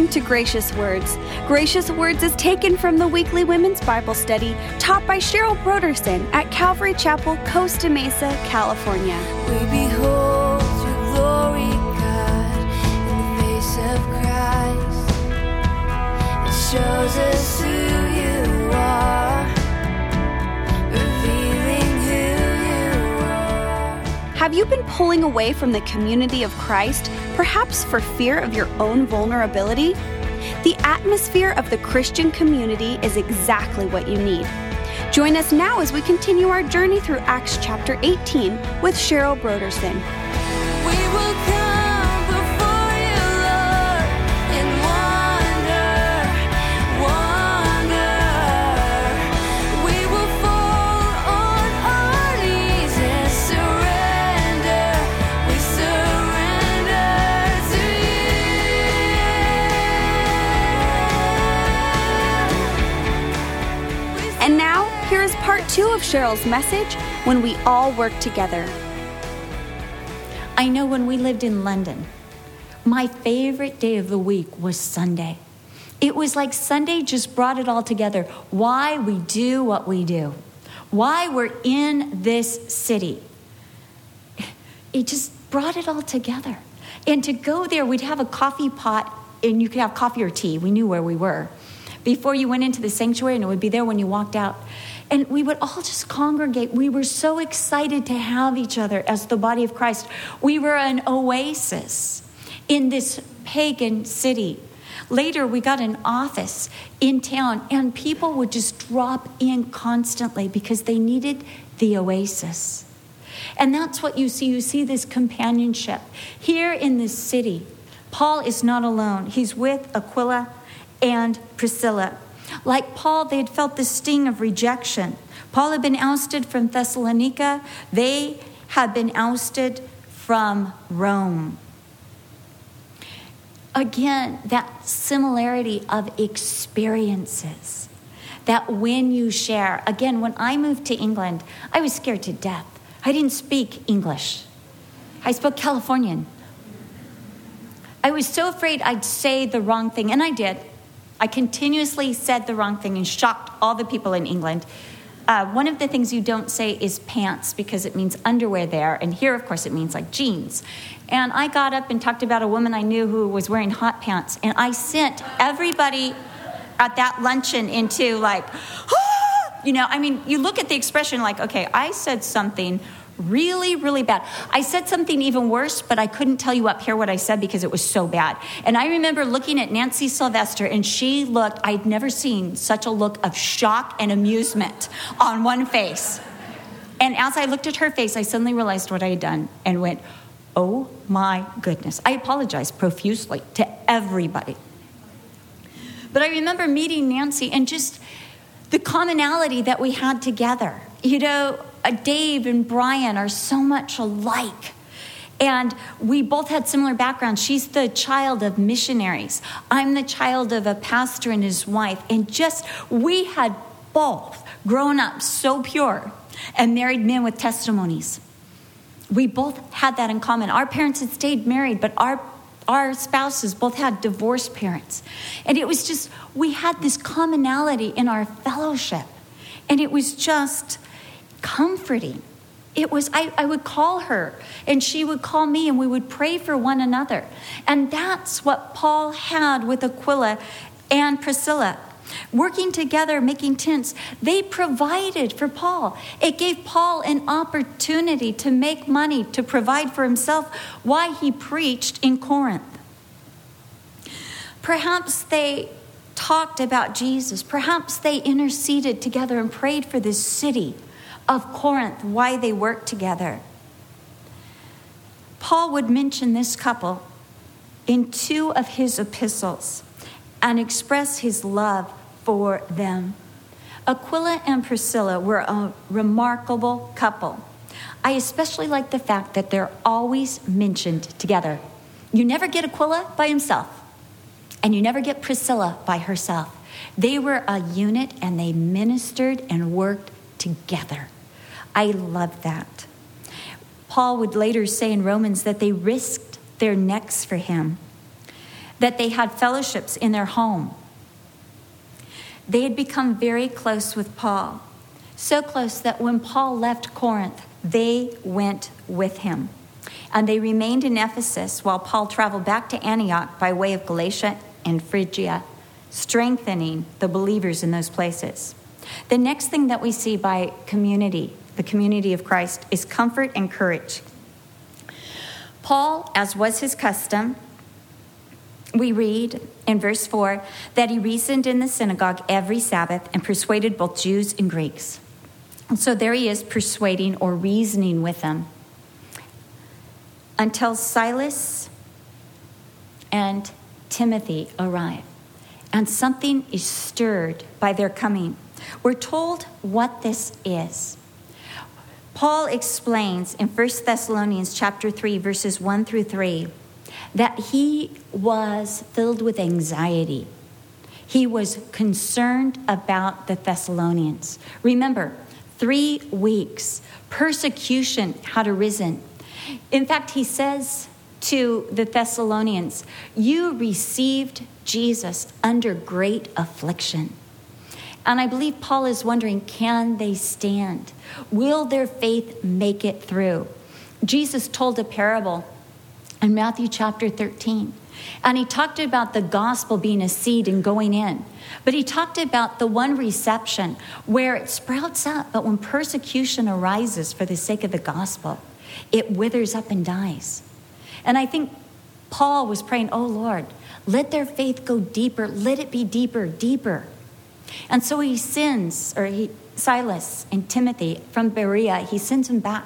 Welcome to Gracious Words. Gracious Words is taken from the weekly women's Bible study taught by Cheryl Brodersen at Calvary Chapel, Costa Mesa, California. We behold your glory, God, in the face of Christ. It shows us who you are, revealing who you are. Have you been pulling away from the community of Christ? Perhaps for fear of your own vulnerability? The atmosphere of the Christian community is exactly what you need. Join us now as we continue our journey through Acts chapter 18 with Cheryl Brodersen. We will come before you, Lord, and wonder. We will fall on our knees and surrender. We surrender to you. And now, here is part 2 of Cheryl's message, When We All Work Together. I know when we lived in London, my favorite day of the week was Sunday. It was like Sunday just brought it all together. Why we do what we do. Why we're in this city. It just brought it all together. And to go there, we'd have a coffee pot, and you could have coffee or tea. We knew where we were before you went into the sanctuary, and it would be there when you walked out. And we would all just congregate. We were so excited to have each other as the body of Christ. We were an oasis in this pagan city. Later, we got an office in town, and people would just drop in constantly because they needed the oasis. And that's what you see. You see this companionship. Here in this city, Paul is not alone. He's with Aquila and Priscilla. Like Paul, they had felt the sting of rejection. Paul had been ousted from Thessalonica. They had been ousted from Rome. Again, that similarity of experiences, that when you share. Again, when I moved to England, I was scared to death. I didn't speak English. I spoke Californian. I was so afraid I'd say the wrong thing, and I did. I continuously said the wrong thing and shocked all the people in England. One of the things you don't say is pants, because it means underwear there. And here, of course, it means like jeans. And I got up and talked about a woman I knew who was wearing hot pants. And I sent everybody at that luncheon into like, ah! You know, I mean, you look at the expression like, okay, I said something really, really bad. I said something even worse, but I couldn't tell you up here what I said because it was so bad. And I remember looking at Nancy Sylvester, and she looked, I'd never seen such a look of shock and amusement on one face. And as I looked at her face, I suddenly realized what I had done and went, oh my goodness. I apologized profusely to everybody. But I remember meeting Nancy and just the commonality that we had together. You know, Dave and Brian are so much alike. And we both had similar backgrounds. She's the child of missionaries. I'm the child of a pastor and his wife. And just, we had both grown up so pure and married men with testimonies. We both had that in common. Our parents had stayed married, but our spouses both had divorced parents. And it was just, we had this commonality in our fellowship. And it was just comforting. It was, I would call her and she would call me and we would pray for one another. And that's what Paul had with Aquila and Priscilla. Working together, making tents, they provided for Paul. It gave Paul an opportunity to make money, to provide for himself while he preached in Corinth. Perhaps they talked about Jesus. Perhaps they interceded together and prayed for this city of Corinth, why they worked together. Paul would mention this couple in 2 of his epistles and express his love for them. Aquila and Priscilla were a remarkable couple. I especially like the fact that they're always mentioned together. You never get Aquila by himself, and you never get Priscilla by herself. They were a unit, and they ministered and worked together. I love that. Paul would later say in Romans that they risked their necks for him. that they had fellowships in their home. They had become very close with Paul, so close that when Paul left Corinth, they went with him. And they remained in Ephesus while Paul traveled back to Antioch by way of Galatia and Phrygia, strengthening the believers in those places. The next thing that we see by community, the community of Christ, is comfort and courage. Paul, as was his custom, we read in verse 4 that he reasoned in the synagogue every Sabbath and persuaded both Jews and Greeks. And so there he is persuading or reasoning with them until Silas and Timothy arrive. And something is stirred by their coming. We're told what this is. Paul explains in 1 Thessalonians chapter 3, verses 1 through 3, that he was filled with anxiety. He was concerned about the Thessalonians. Remember, 3 weeks, persecution had arisen. In fact, he says to the Thessalonians, you received Jesus under great affliction. And I believe Paul is wondering, can they stand? Will their faith make it through? Jesus told a parable in Matthew chapter 13, and he talked about the gospel being a seed and going in. But he talked about the one reception where it sprouts up, but when persecution arises for the sake of the gospel, it withers up and dies. And I think Paul was praying, oh Lord, let their faith go deeper. Let it be deeper, deeper. And so he sends, Silas and Timothy from Berea, he sends them back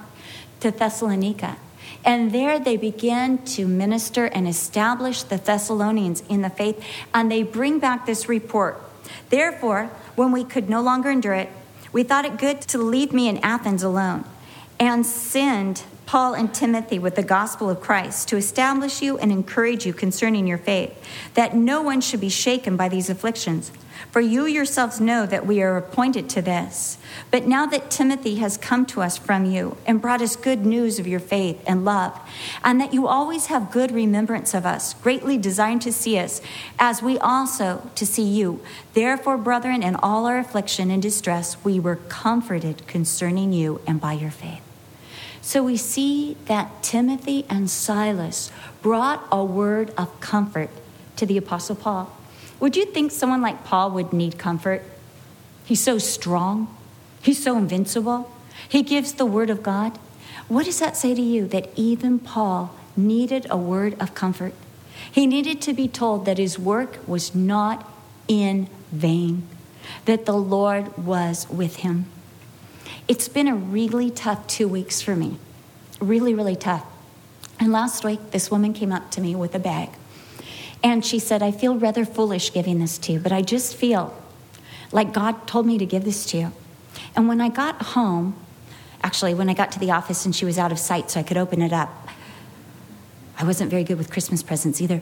to Thessalonica. And there they begin to minister and establish the Thessalonians in the faith. And they bring back this report. Therefore, when we could no longer endure it, we thought it good to leave me in Athens alone and send Paul and Timothy with the gospel of Christ to establish you and encourage you concerning your faith, that no one should be shaken by these afflictions. For you yourselves know that we are appointed to this. But now that Timothy has come to us from you and brought us good news of your faith and love, and that you always have good remembrance of us, greatly desiring to see us, as we also to see you. Therefore, brethren, in all our affliction and distress, we were comforted concerning you and by your faith. So we see that Timothy and Silas brought a word of comfort to the Apostle Paul. Would you think someone like Paul would need comfort? He's so strong. He's so invincible. He gives the word of God. What does that say to you that even Paul needed a word of comfort? He needed to be told that his work was not in vain, that the Lord was with him. It's been a really tough 2 weeks for me, really, really tough. And last week, this woman came up to me with a bag. And she said, I feel rather foolish giving this to you, but I just feel like God told me to give this to you. And when I got home, actually, when I got to the office and she was out of sight so I could open it up, I wasn't very good with Christmas presents either.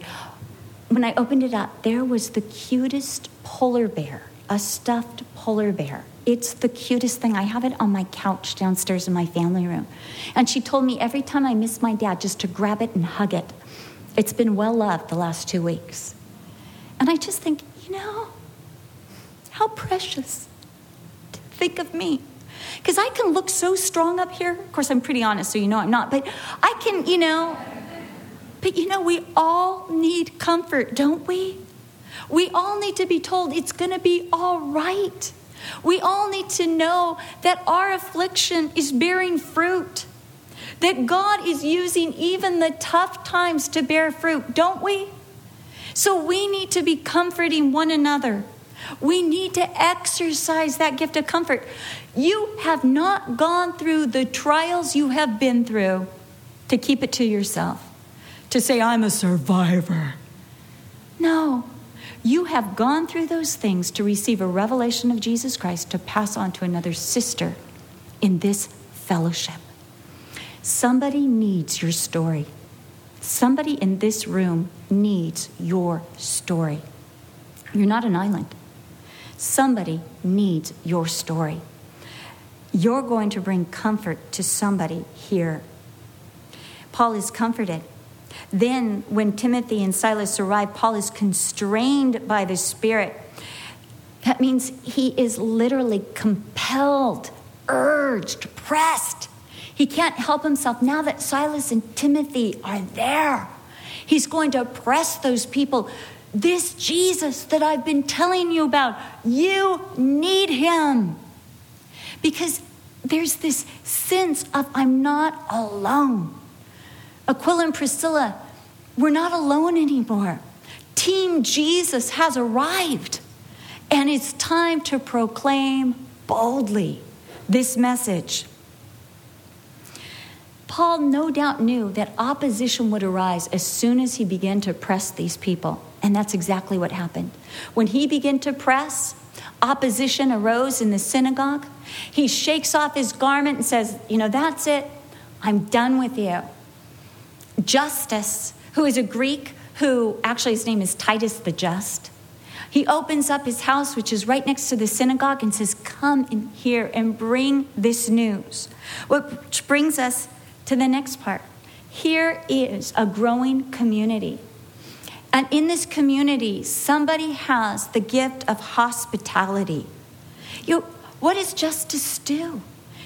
When I opened it up, there was the cutest polar bear, a stuffed polar bear. It's the cutest thing. I have it on my couch downstairs in my family room. And she told me every time I miss my dad just to grab it and hug it. It's been well loved the last 2 weeks. And I just think, you know, how precious to think of me. Because I can look so strong up here. Of course, I'm pretty honest, so you know I'm not. But I can, you know. But, you know, we all need comfort, don't we? We all need to be told it's going to be all right. We all need to know that our affliction is bearing fruit, that God is using even the tough times to bear fruit, don't we? So we need to be comforting one another. We need to exercise that gift of comfort. You have not gone through the trials you have been through to keep it to yourself, to say, I'm a survivor. No. You have gone through those things to receive a revelation of Jesus Christ to pass on to another sister in this fellowship. Somebody needs your story. Somebody in this room needs your story. You're not an island. Somebody needs your story. You're going to bring comfort to somebody here. Paul is comforted. Then when Timothy and Silas arrived, Paul is constrained by the Spirit. That means he is literally compelled, urged, pressed. He can't help himself now that Silas and Timothy are there. He's going to oppress those people. This Jesus that I've been telling you about, you need him. Because there's this sense of I'm not alone. Aquila and Priscilla, we're not alone anymore. Team Jesus has arrived. And it's time to proclaim boldly this message. Paul no doubt knew that opposition would arise as soon as he began to press these people. And that's exactly what happened. When he began to press, opposition arose in the synagogue. He shakes off his garment and says, that's it. I'm done with you. Justus, who is a Greek, who actually his name is Titus the Just. He opens up his house, which is right next to the synagogue, and says, come in here and bring this news. Which brings us to the next part. Here is a growing community. And in this community, somebody has the gift of hospitality. What does Justus do?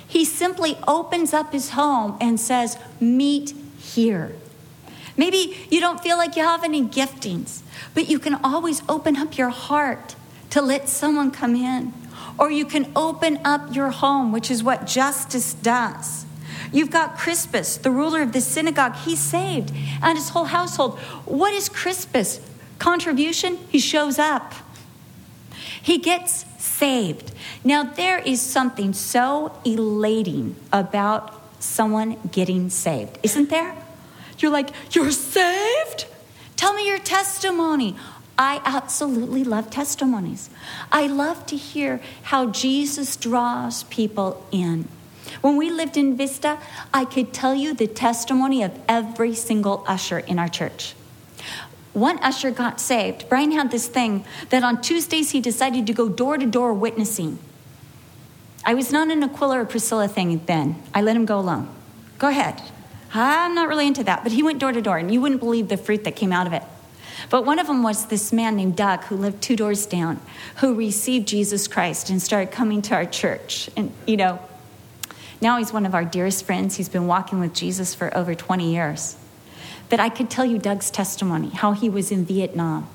He simply opens up his home and says, meet here. Maybe you don't feel like you have any giftings, but you can always open up your heart to let someone come in. Or you can open up your home, which is what Justus does. You've got Crispus, the ruler of the synagogue. He's saved, and his whole household. What is Crispus' contribution? He shows up. He gets saved. Now, there is something so elating about someone getting saved, isn't there? You're like, you're saved? Tell me your testimony. I absolutely love testimonies. I love to hear how Jesus draws people in. When we lived in Vista, I could tell you the testimony of every single usher in our church. One usher got saved. Brian had this thing that on Tuesdays he decided to go door-to-door witnessing. I was not an Aquila or Priscilla thing then. I let him go alone. Go ahead. I'm not really into that. But he went door-to-door, and you wouldn't believe the fruit that came out of it. But one of them was this man named Doug, who lived two doors down, who received Jesus Christ and started coming to our church. And, now he's one of our dearest friends. He's been walking with Jesus for over 20 years. But I could tell you Doug's testimony, how he was in Vietnam,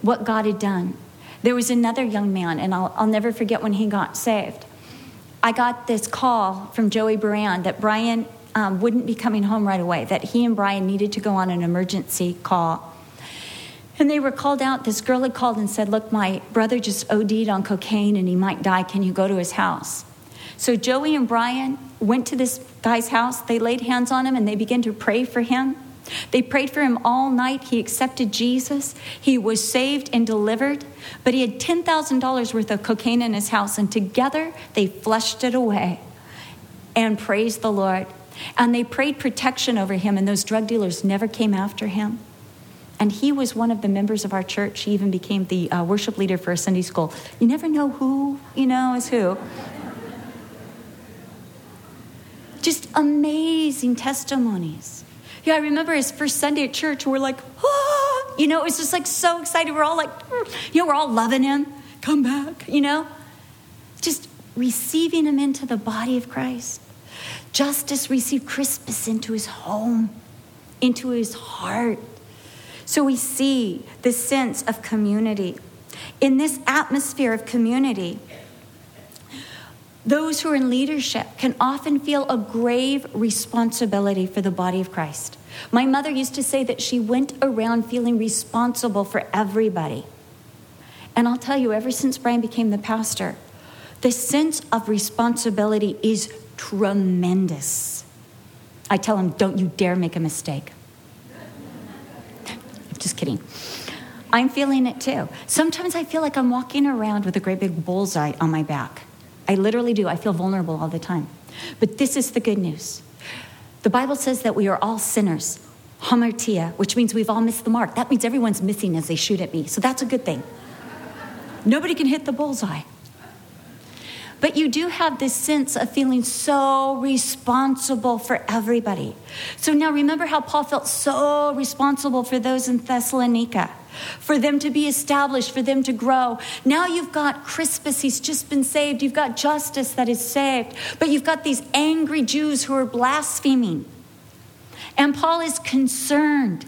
what God had done. There was another young man, and I'll never forget when he got saved. I got this call from Joey Brand that Brian wouldn't be coming home right away, that he and Brian needed to go on an emergency call. And they were called out. This girl had called and said, look, my brother just OD'd on cocaine and he might die. Can you go to his house? So Joey and Brian went to this guy's house. They laid hands on him and they began to pray for him. They prayed for him all night. He accepted Jesus. He was saved and delivered. But he had $10,000 worth of cocaine in his house. And together they flushed it away and praised the Lord. And they prayed protection over him. And those drug dealers never came after him. And he was one of the members of our church. He even became the worship leader for a Sunday school. You never know who, is who. Just amazing testimonies. Yeah, I remember his first Sunday at church. We're like, ah! It was just like so excited. We're all like, we're all loving him. Come back, Just receiving him into the body of Christ. Justus received Crispus into his home, into his heart. So we see the sense of community. In this atmosphere of community, those who are in leadership can often feel a grave responsibility for the body of Christ. My mother used to say that she went around feeling responsible for everybody. And I'll tell you, ever since Brian became the pastor, the sense of responsibility is tremendous. I tell him, don't you dare make a mistake. Just kidding. I'm feeling it too. Sometimes I feel like I'm walking around with a great big bullseye on my back. I literally do. I feel vulnerable all the time. But this is the good news. The Bible says that we are all sinners, hamartia, which means we've all missed the mark. That means everyone's missing as they shoot at me. So that's a good thing. Nobody can hit the bullseye. But you do have this sense of feeling so responsible for everybody. So now remember how Paul felt so responsible for those in Thessalonica, for them to be established, for them to grow. Now you've got Crispus, he's just been saved. You've got Justice that is saved. But you've got these angry Jews who are blaspheming. And Paul is concerned.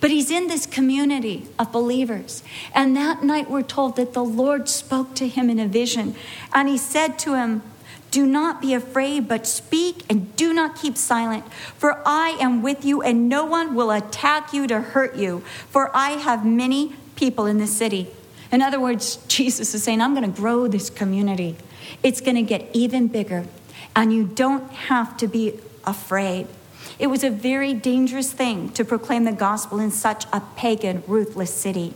But he's in this community of believers. And that night we're told that the Lord spoke to him in a vision. And he said to him, "Do not be afraid, but speak and do not keep silent. For I am with you, and no one will attack you to hurt you. For I have many people in this city." In other words, Jesus is saying, I'm going to grow this community. It's going to get even bigger. And you don't have to be afraid. It was a very dangerous thing to proclaim the gospel in such a pagan, ruthless city.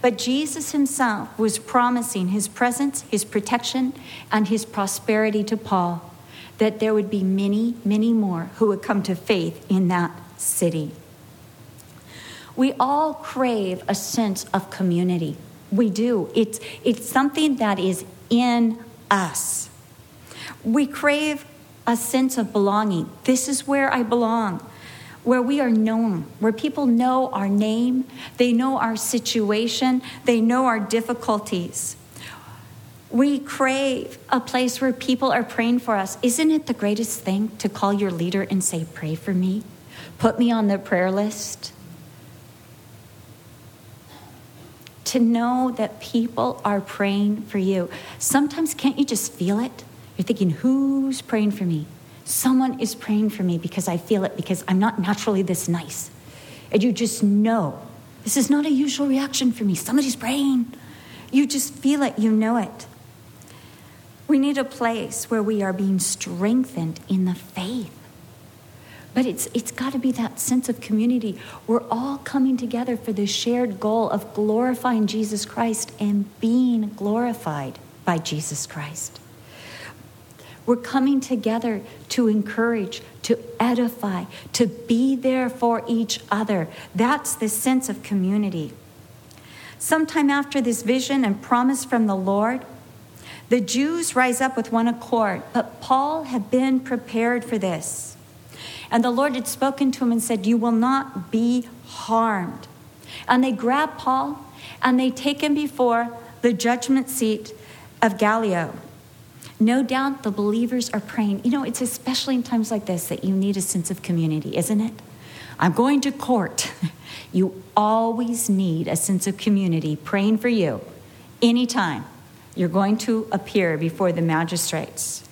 But Jesus himself was promising his presence, his protection, and his prosperity to Paul, that there would be many, many more who would come to faith in that city. We all crave a sense of community. We do. It's something that is in us. We crave a sense of belonging. This is where I belong, where we are known, where people know our name, they know our situation, they know our difficulties. We crave a place where people are praying for us. Isn't it the greatest thing to call your leader and say, "Pray for me, put me on the prayer list"? To know that people are praying for you. Sometimes can't you just feel it? You're thinking, who's praying for me? Someone is praying for me because I feel it, because I'm not naturally this nice. And you just know, this is not a usual reaction for me. Somebody's praying. You just feel it. You know it. We need a place where we are being strengthened in the faith. But it's got to be that sense of community. We're all coming together for the shared goal of glorifying Jesus Christ and being glorified by Jesus Christ. We're coming together to encourage, to edify, to be there for each other. That's the sense of community. Sometime after this vision and promise from the Lord, the Jews rise up with one accord, but Paul had been prepared for this. And the Lord had spoken to him and said, "You will not be harmed." And they grab Paul and they take him before the judgment seat of Gallio. No doubt the believers are praying. You know, it's especially in times like this that you need a sense of community, isn't it? I'm going to court. You always need a sense of community praying for you anytime you're going to appear before the magistrates.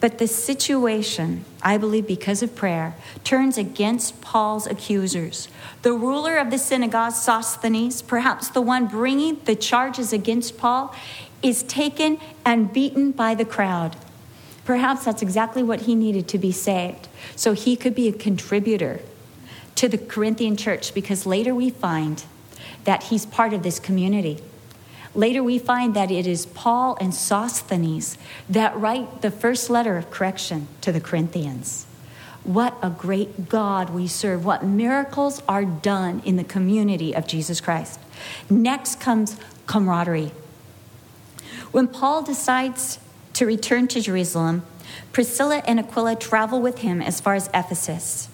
But the situation, I believe because of prayer, turns against Paul's accusers. The ruler of the synagogue, Sosthenes, perhaps the one bringing the charges against Paul, is taken and beaten by the crowd. Perhaps that's exactly what he needed to be saved, so he could be a contributor to the Corinthian church, because later we find that he's part of this community. Later we find that it is Paul and Sosthenes that write the first letter of correction to the Corinthians. What a great God we serve. What miracles are done in the community of Jesus Christ. Next comes camaraderie. When Paul decides to return to Jerusalem, Priscilla and Aquila travel with him as far as Ephesus.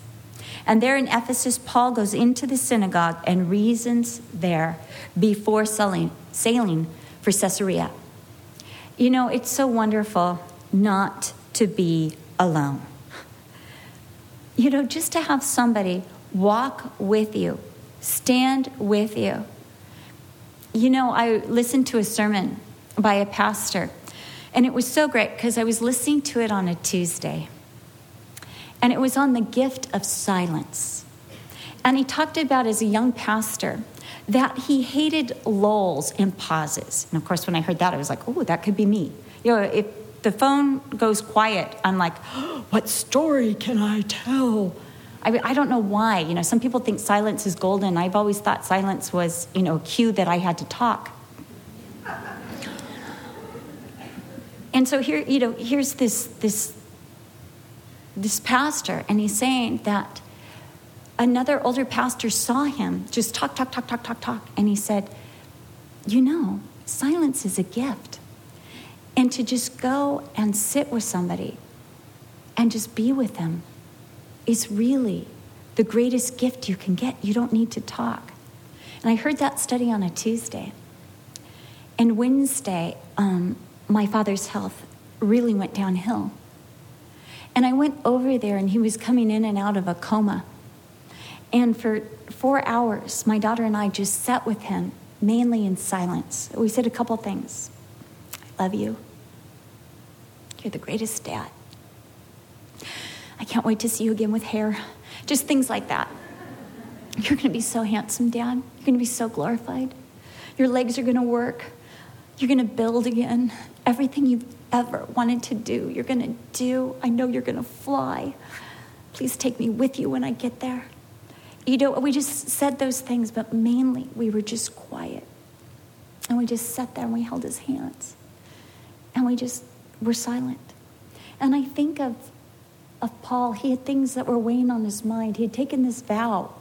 And there in Ephesus, Paul goes into the synagogue and reasons there before sailing for Caesarea. You know, it's so wonderful not to be alone. You know, just to have somebody walk with you, stand with you. You know, I listened to a sermon by a pastor. And it was so great because I was listening to it on a Tuesday. And it was on the gift of silence. And he talked about, as a young pastor, that he hated lulls and pauses. And of course, when I heard that, I was like, oh, that could be me. You know, if the phone goes quiet, I'm like, oh, what story can I tell? I don't know why. You know, some people think silence is golden. I've always thought silence was, you know, a cue that I had to talk. And so here, you know, here's this pastor, and he's saying that another older pastor saw him just talk, and he said, you know, silence is a gift. and to just go and sit with somebody and just be with them is really the greatest gift you can get. You don't need to talk. And I heard that study on a Tuesday. And Wednesday, my father's health really went downhill. And I went over there, and he was coming in and out of a coma. And for 4 hours, my daughter and I just sat with him, mainly in silence. We said a couple things. I love you. You're the greatest dad. I can't wait to see you again with hair. Just things like that. You're going to be so handsome, Dad. You're going to be so glorified. Your legs are going to work. You're going to build again. Everything you've ever wanted to do, you're going to do. I know you're going to fly. Please take me with you when I get there. You know, we just said those things, but mainly we were just quiet. And we just sat there and we held his hands. And we just were silent. And I think of Paul, he had things that were weighing on his mind. He had taken this vow.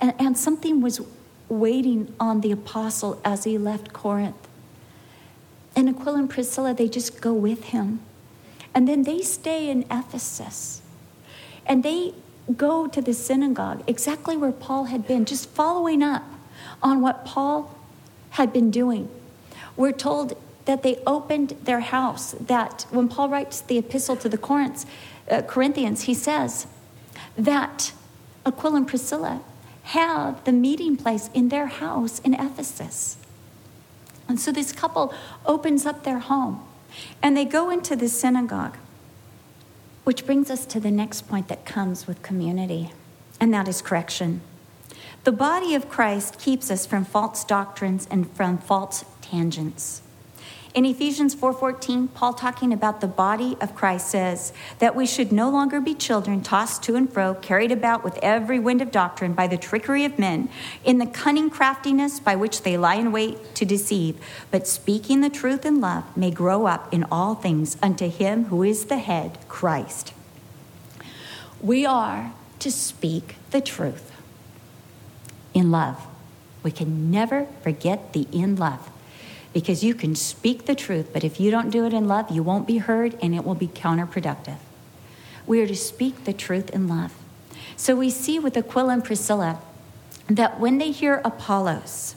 And something was waiting on the apostle as he left Corinth. And Aquila and Priscilla, they just go with him. And then they stay in Ephesus. And they go to the synagogue, exactly where Paul had been, just following up on what Paul had been doing. We're told that they opened their house, that when Paul writes the epistle to the Corinthians, he says that Aquila and Priscilla have the meeting place in their house in Ephesus. And so this couple opens up their home, and they go into the synagogue, which brings us to the next point that comes with community, and that is correction. The body of Christ keeps us from false doctrines and from false tangents. In Ephesians 4:14, Paul, talking about the body of Christ, says that we should no longer be children tossed to and fro, carried about with every wind of doctrine by the trickery of men, in the cunning craftiness by which they lie in wait to deceive, but speaking the truth in love may grow up in all things unto him who is the head, Christ. We are to speak the truth in love. We can never forget the in love. Because you can speak the truth, but if you don't do it in love, you won't be heard, and it will be counterproductive. We are to speak the truth in love. So we see with Aquila and Priscilla that when they hear Apollos,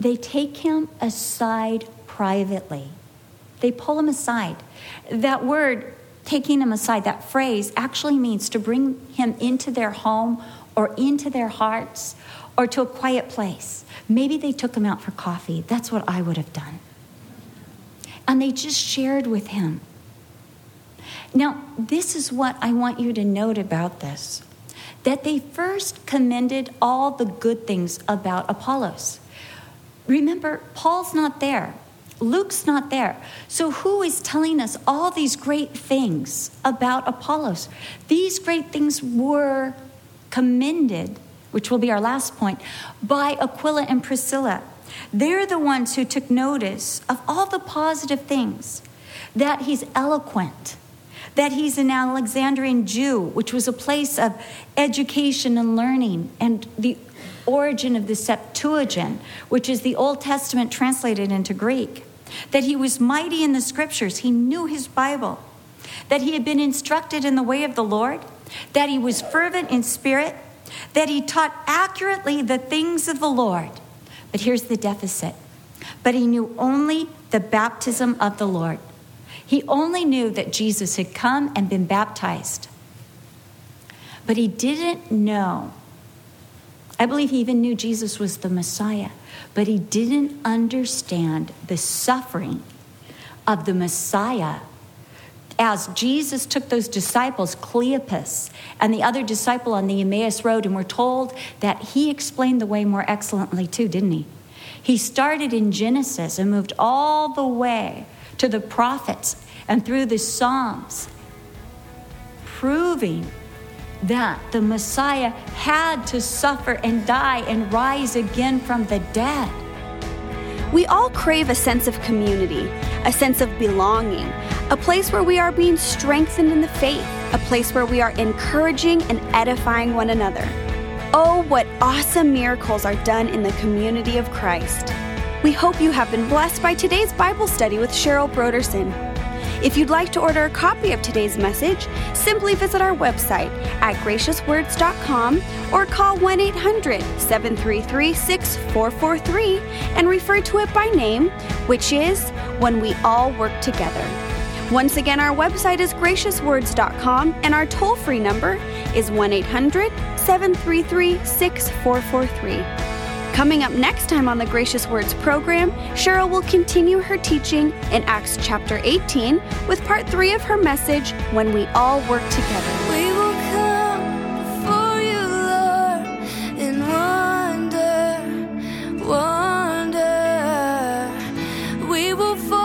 they take him aside privately. They pull him aside. That word, taking him aside, that phrase actually means to bring him into their home or into their hearts, or to a quiet place. Maybe they took him out for coffee. That's what I would have done. And they just shared with him. Now, this is what I want you to note about this, that they first commended all the good things about Apollos. Remember, Paul's not there. Luke's not there. So who is telling us all these great things about Apollos? These great things were commended, which will be our last point, by Aquila and Priscilla. They're the ones who took notice of all the positive things, that he's eloquent, that he's an Alexandrian Jew, which was a place of education and learning, and the origin of the Septuagint, which is the Old Testament translated into Greek, that he was mighty in the scriptures, he knew his Bible, that he had been instructed in the way of the Lord, that he was fervent in spirit, that he taught accurately the things of the Lord. But here's the deficit. But he knew only the baptism of the Lord. He only knew that Jesus had come and been baptized. But he didn't know. I believe he even knew Jesus was the Messiah. But he didn't understand the suffering of the Messiah. As Jesus took those disciples, Cleopas and the other disciple on the Emmaus road, and we're told that he explained the way more excellently too, didn't he? He started in Genesis and moved all the way to the prophets and through the Psalms, proving that the Messiah had to suffer and die and rise again from the dead. We all crave a sense of community, a sense of belonging, a place where we are being strengthened in the faith, a place where we are encouraging and edifying one another. Oh, what awesome miracles are done in the community of Christ. We hope you have been blessed by today's Bible study with Cheryl Brodersen. If you'd like to order a copy of today's message, simply visit our website at graciouswords.com or call 1-800-733-6443 and refer to it by name, which is When We All Work Together. Once again, our website is graciouswords.com and our toll-free number is 1-800-733-6443. Coming up next time on the Gracious Words program, Cheryl will continue her teaching in Acts chapter 18 with part 3 of her message, When We All Work Together. We will come before you, Lord, and wonder. We will fall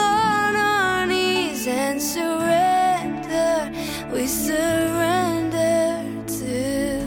on our knees and surrender. We surrender to.